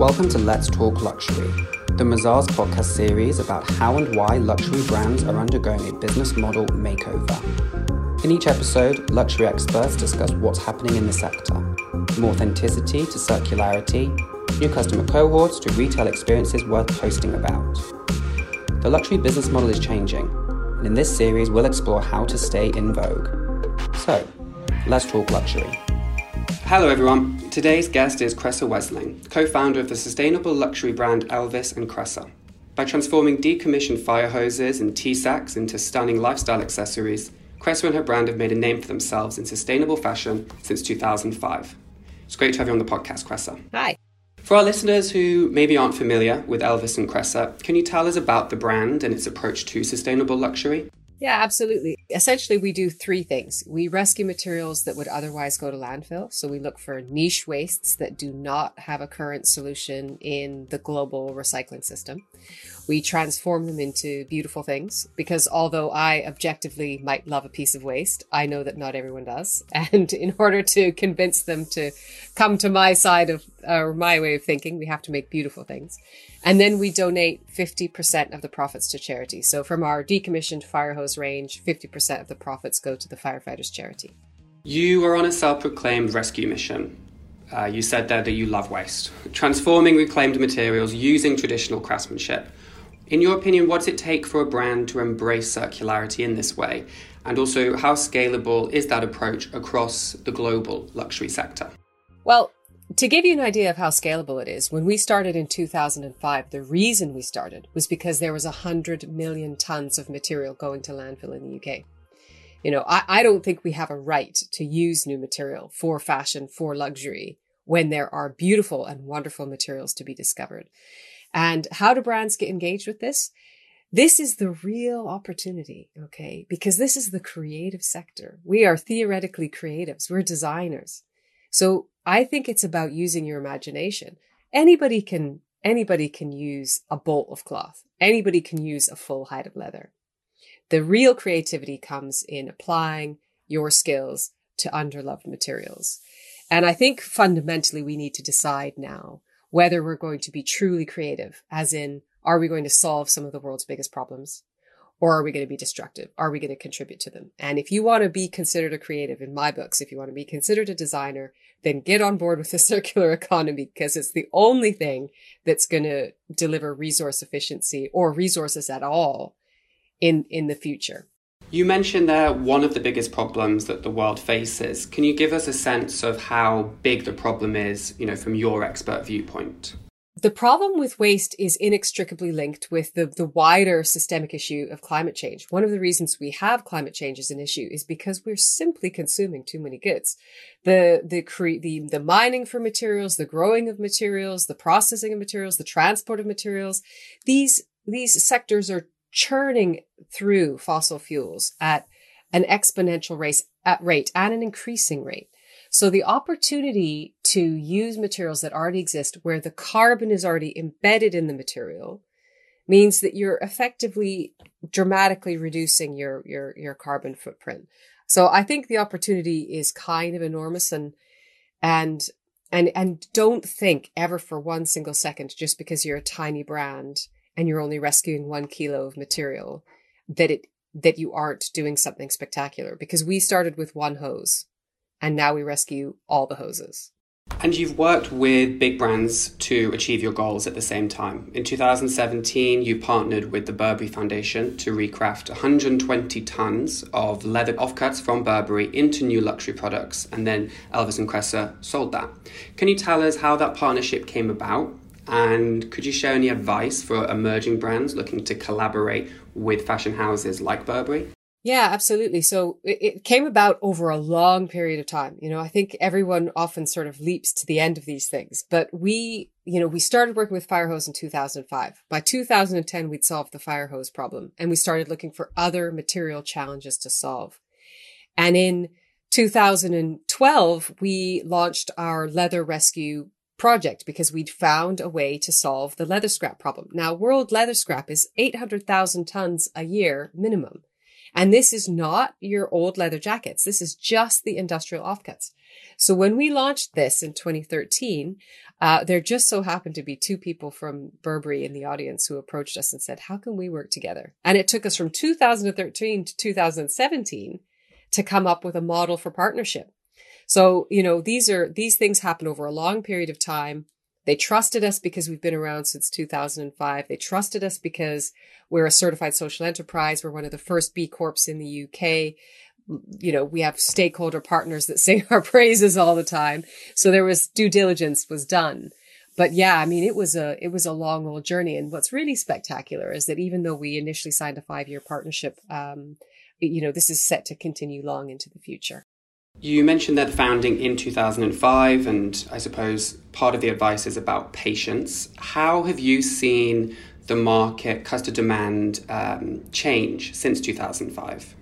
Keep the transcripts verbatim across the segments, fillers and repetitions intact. Welcome to Let's Talk Luxury, the Mazars podcast series about how and why luxury brands are undergoing a business model makeover. In each episode, luxury experts discuss what's happening in the sector, from authenticity to circularity, new customer cohorts to retail experiences worth posting about. The luxury business model is changing, and in this series, we'll explore how to stay in vogue. So, let's talk luxury. Hello everyone, today's guest is Kresse Wesling, co-founder of the sustainable luxury brand Elvis and Kresse. By transforming decommissioned fire hoses and tea sacks into stunning lifestyle accessories, Kresse and her brand have made a name for themselves in sustainable fashion since two thousand five. It's great to have you on the podcast, Kresse. Hi. For our listeners who maybe aren't familiar with Elvis and Kresse, can you tell us about the brand and its approach to sustainable luxury? Yeah, absolutely. Essentially, we do three things. We rescue materials that would otherwise go to landfill. So we look for niche wastes that do not have a current solution in the global recycling system. We transform them into beautiful things, because although I objectively might love a piece of waste, I know that not everyone does. And in order to convince them to come to my side of or my way of thinking, we have to make beautiful things. And then we donate fifty percent of the profits to charity. So from our decommissioned fire hose range, fifty percent of the profits go to the firefighters' charity. You are on a self-proclaimed rescue mission. Uh, you said there that you love waste. Transforming reclaimed materials using traditional craftsmanship. In your opinion, what does it take for a brand to embrace circularity in this way? And also, how scalable is that approach across the global luxury sector? Well, to give you an idea of how scalable it is, when we started in two thousand five, the reason we started was because there was one hundred million tons of material going to landfill in the U K. You know, I, I don't think we have a right to use new material for fashion, for luxury, when there are beautiful and wonderful materials to be discovered. And how do brands get engaged with this? This is the real opportunity, okay? Because this is the creative sector. We are theoretically creatives. We're designers. So I think it's about using your imagination. Anybody can, anybody can use a bolt of cloth. Anybody can use a full hide of leather. The real creativity comes in applying your skills to underloved materials. And I think fundamentally we need to decide now whether we're going to be truly creative, as in, are we going to solve some of the world's biggest problems? Or are we going to be destructive? Are we going to contribute to them? And if you want to be considered a creative, in my books, if you want to be considered a designer, then get on board with the circular economy, because it's the only thing that's going to deliver resource efficiency or resources at all in, in the future. You mentioned there one of the biggest problems that the world faces. Can you give us a sense of how big the problem is, you know, from your expert viewpoint? The problem with waste is inextricably linked with the, the wider systemic issue of climate change. One of the reasons we have climate change as an issue is because we're simply consuming too many goods. The, the, cre- the, the mining for materials, the growing of materials, the processing of materials, the transport of materials, these, these sectors are churning through fossil fuels at an exponential race, at rate and an increasing rate. So the opportunity to use materials that already exist, where the carbon is already embedded in the material, means that you're effectively dramatically reducing your, your, your carbon footprint. So I think the opportunity is kind of enormous, and, and, and, and don't think ever for one single second, just because you're a tiny brand and you're only rescuing one kilo of material, that it, that you aren't doing something spectacular, because we started with one hose. And now we rescue all the hoses. And you've worked with big brands to achieve your goals at the same time. In two thousand seventeen, you partnered with the Burberry Foundation to recraft one hundred twenty tons of leather offcuts from Burberry into new luxury products. And then Elvis and Kresse sold that. Can you tell us how that partnership came about? And could you share any advice for emerging brands looking to collaborate with fashion houses like Burberry? Yeah, absolutely. So it came about over a long period of time. You know, I think everyone often sort of leaps to the end of these things. But we, you know, we started working with firehose in two thousand five. By two thousand ten, we'd solved the firehose problem, and we started looking for other material challenges to solve. And in two thousand twelve, we launched our leather rescue project, because we'd found a way to solve the leather scrap problem. Now, world leather scrap is eight hundred thousand tons a year minimum. And this is not your old leather jackets. This is just the industrial offcuts. So when we launched this in twenty thirteen, uh, there just so happened to be two people from Burberry in the audience who approached us and said, how can we work together? And it took us from two thousand thirteen to two thousand seventeen to come up with a model for partnership. So, you know, these are, these things happen over a long period of time. They trusted us because we've been around since two thousand five. They trusted us because we're a certified social enterprise. We're one of the first B Corps in the U K. You know, we have stakeholder partners that sing our praises all the time. So there was due diligence was done. But yeah, I mean, it was a, it was a long, old journey. And what's really spectacular is that even though we initially signed a five-year partnership, um, you know, this is set to continue long into the future. You mentioned that founding in two thousand five, and I suppose part of the advice is about patience. How have you seen the market, customer demand um, change since two thousand five?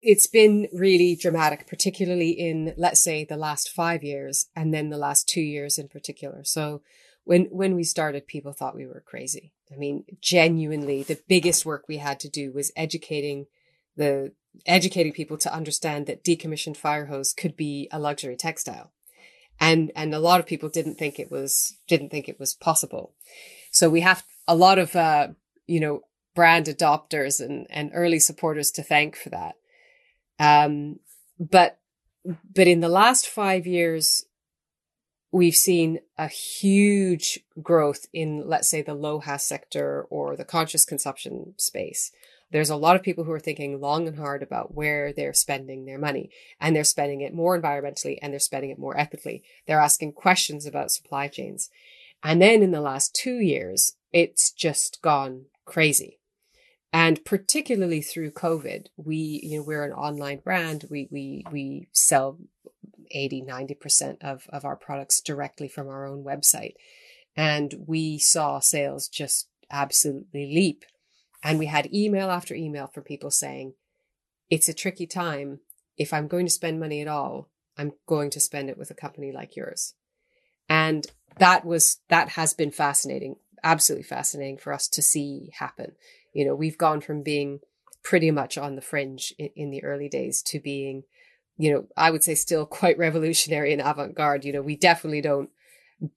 It's been really dramatic, particularly in, let's say, the last five years and then the last two years in particular. So when, when we started, people thought we were crazy. I mean, genuinely, the biggest work we had to do was educating the educating people to understand that decommissioned fire hose could be a luxury textile. And, and a lot of people didn't think it was, didn't think it was possible. So we have a lot of, uh, you know, brand adopters and, and early supporters to thank for that. Um, but, but in the last five years, we've seen a huge growth in, let's say, the LOHAS sector or the conscious consumption space. There's a lot of people who are thinking long and hard about where they're spending their money, and they're spending it more environmentally and they're spending it more ethically. They're asking questions about supply chains. And then in the last two years, it's just gone crazy. And particularly through COVID, we, you know, we're an online brand. We, we, we sell eighty, ninety percent of, of our products directly from our own website. And we saw sales just absolutely leap. And we had email after email from people saying, it's a tricky time. If I'm going to spend money at all, I'm going to spend it with a company like yours. And that was, that has been fascinating, absolutely fascinating for us to see happen. You know, we've gone from being pretty much on the fringe in, in the early days to being, you know, I would say still quite revolutionary and avant-garde. You know, we definitely don't,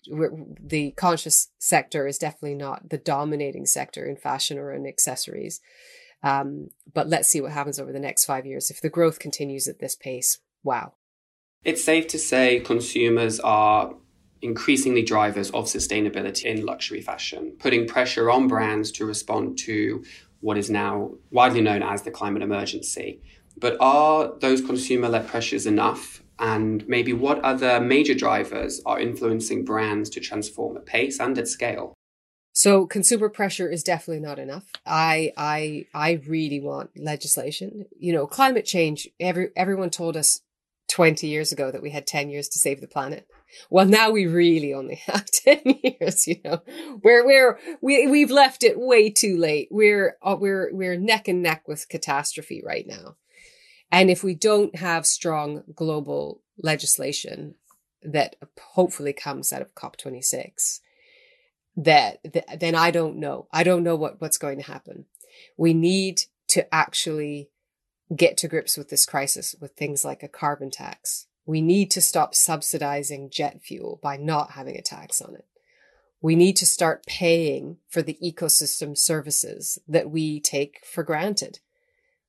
We're, the conscious sector is definitely not the dominating sector in fashion or in accessories. Um, but let's see what happens over the next five years. If the growth continues at this pace, wow. It's safe to say consumers are increasingly drivers of sustainability in luxury fashion, putting pressure on brands to respond to what is now widely known as the climate emergency. But are those consumer-led pressures enough? And maybe what other major drivers are influencing brands to transform at pace and at scale? So consumer pressure is definitely not enough. I I I really want legislation. You know, climate change, every, everyone told us twenty years ago that we had ten years to save the planet. Well, now we really only have ten years, you know. We're we're we we've left it way too late. We're we're we're neck and neck with catastrophe right now. And if we don't have strong global legislation that hopefully comes out of C O P twenty-six, that, that then I don't know. I don't know what, what's going to happen. We need to actually get to grips with this crisis with things like a carbon tax. We need to stop subsidizing jet fuel by not having a tax on it. We need to start paying for the ecosystem services that we take for granted.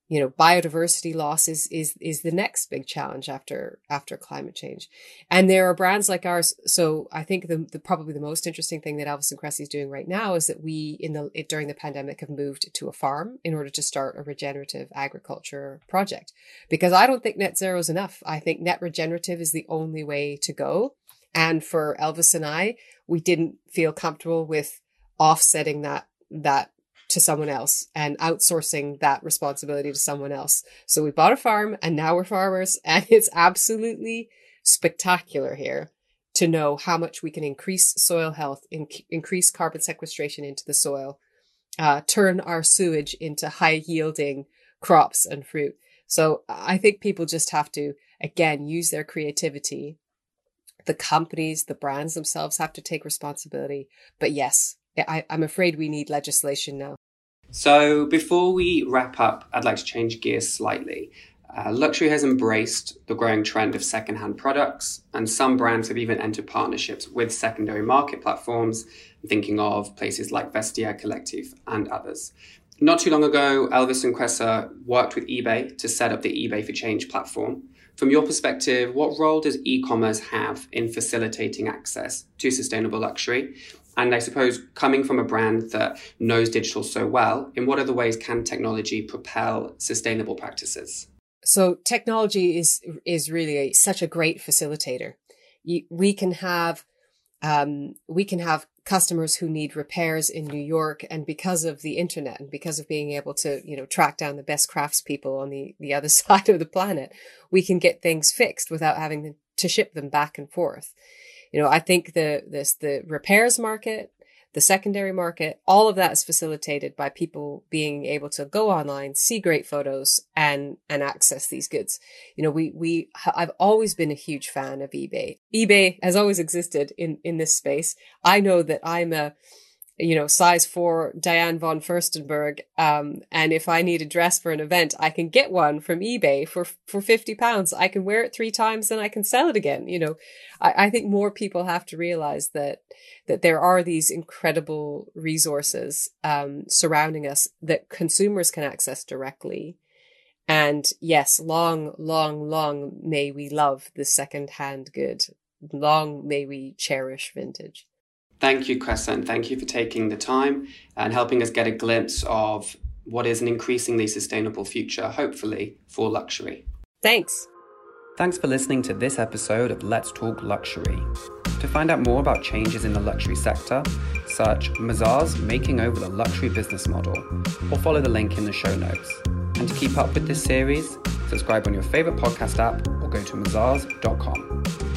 You know, biodiversity loss is, is, is the next big challenge after, after climate change. And there are brands like ours. So I think the, the probably the most interesting thing that Alvis and Kresse is doing right now is that we in the, it, during the pandemic have moved to a farm in order to start a regenerative agriculture project, because I don't think net zero is enough. I think net regenerative is the only way to go. And for Alvis and I, we didn't feel comfortable with offsetting that, that, to someone else and outsourcing that responsibility to someone else. So we bought a farm and now we're farmers, and it's absolutely spectacular here to know how much we can increase soil health, inc- increase carbon sequestration into the soil, uh, turn our sewage into high yielding crops and fruit. So I think people just have to, again, use their creativity. The companies, the brands themselves have to take responsibility. But yes, I, I'm afraid we need legislation now. So before we wrap up, I'd like to change gear slightly. Uh, luxury has embraced the growing trend of secondhand products, and some brands have even entered partnerships with secondary market platforms, thinking of places like Vestiaire Collective and others. Not too long ago, Elvis and Kresse worked with eBay to set up the eBay for Change platform. From your perspective, what role does e-commerce have in facilitating access to sustainable luxury? And I suppose, coming from a brand that knows digital so well, in what other ways can technology propel sustainable practices? So technology is is really a, such a great facilitator. You, we can have um, we can have customers who need repairs in New York, and because of the internet and because of being able to you know track down the best craftspeople on the the other side of the planet, we can get things fixed without having to ship them back and forth. You know, I think the this the repairs market, the secondary market, all of that is facilitated by people being able to go online, see great photos, and and access these goods. You know, we we I've always been a huge fan of eBay. eBay has always existed in in this space. I know that I'm a you know size four Diane von Furstenberg, um, and if I need a dress for an event, I can get one from eBay for for fifty pounds. I can wear it three times, and I can sell it again. You know, I, I think more people have to realize that. that there are these incredible resources um, surrounding us that consumers can access directly. And yes, long, long, long may we love the secondhand good. Long may we cherish vintage. Thank you, Kresse, and thank you for taking the time and helping us get a glimpse of what is an increasingly sustainable future, hopefully, for luxury. Thanks. Thanks for listening to this episode of Let's Talk Luxury. To find out more about changes in the luxury sector, search Mazars Making Over the Luxury Business Model, or follow the link in the show notes. And to keep up with this series, subscribe on your favorite podcast app or go to mazars dot com.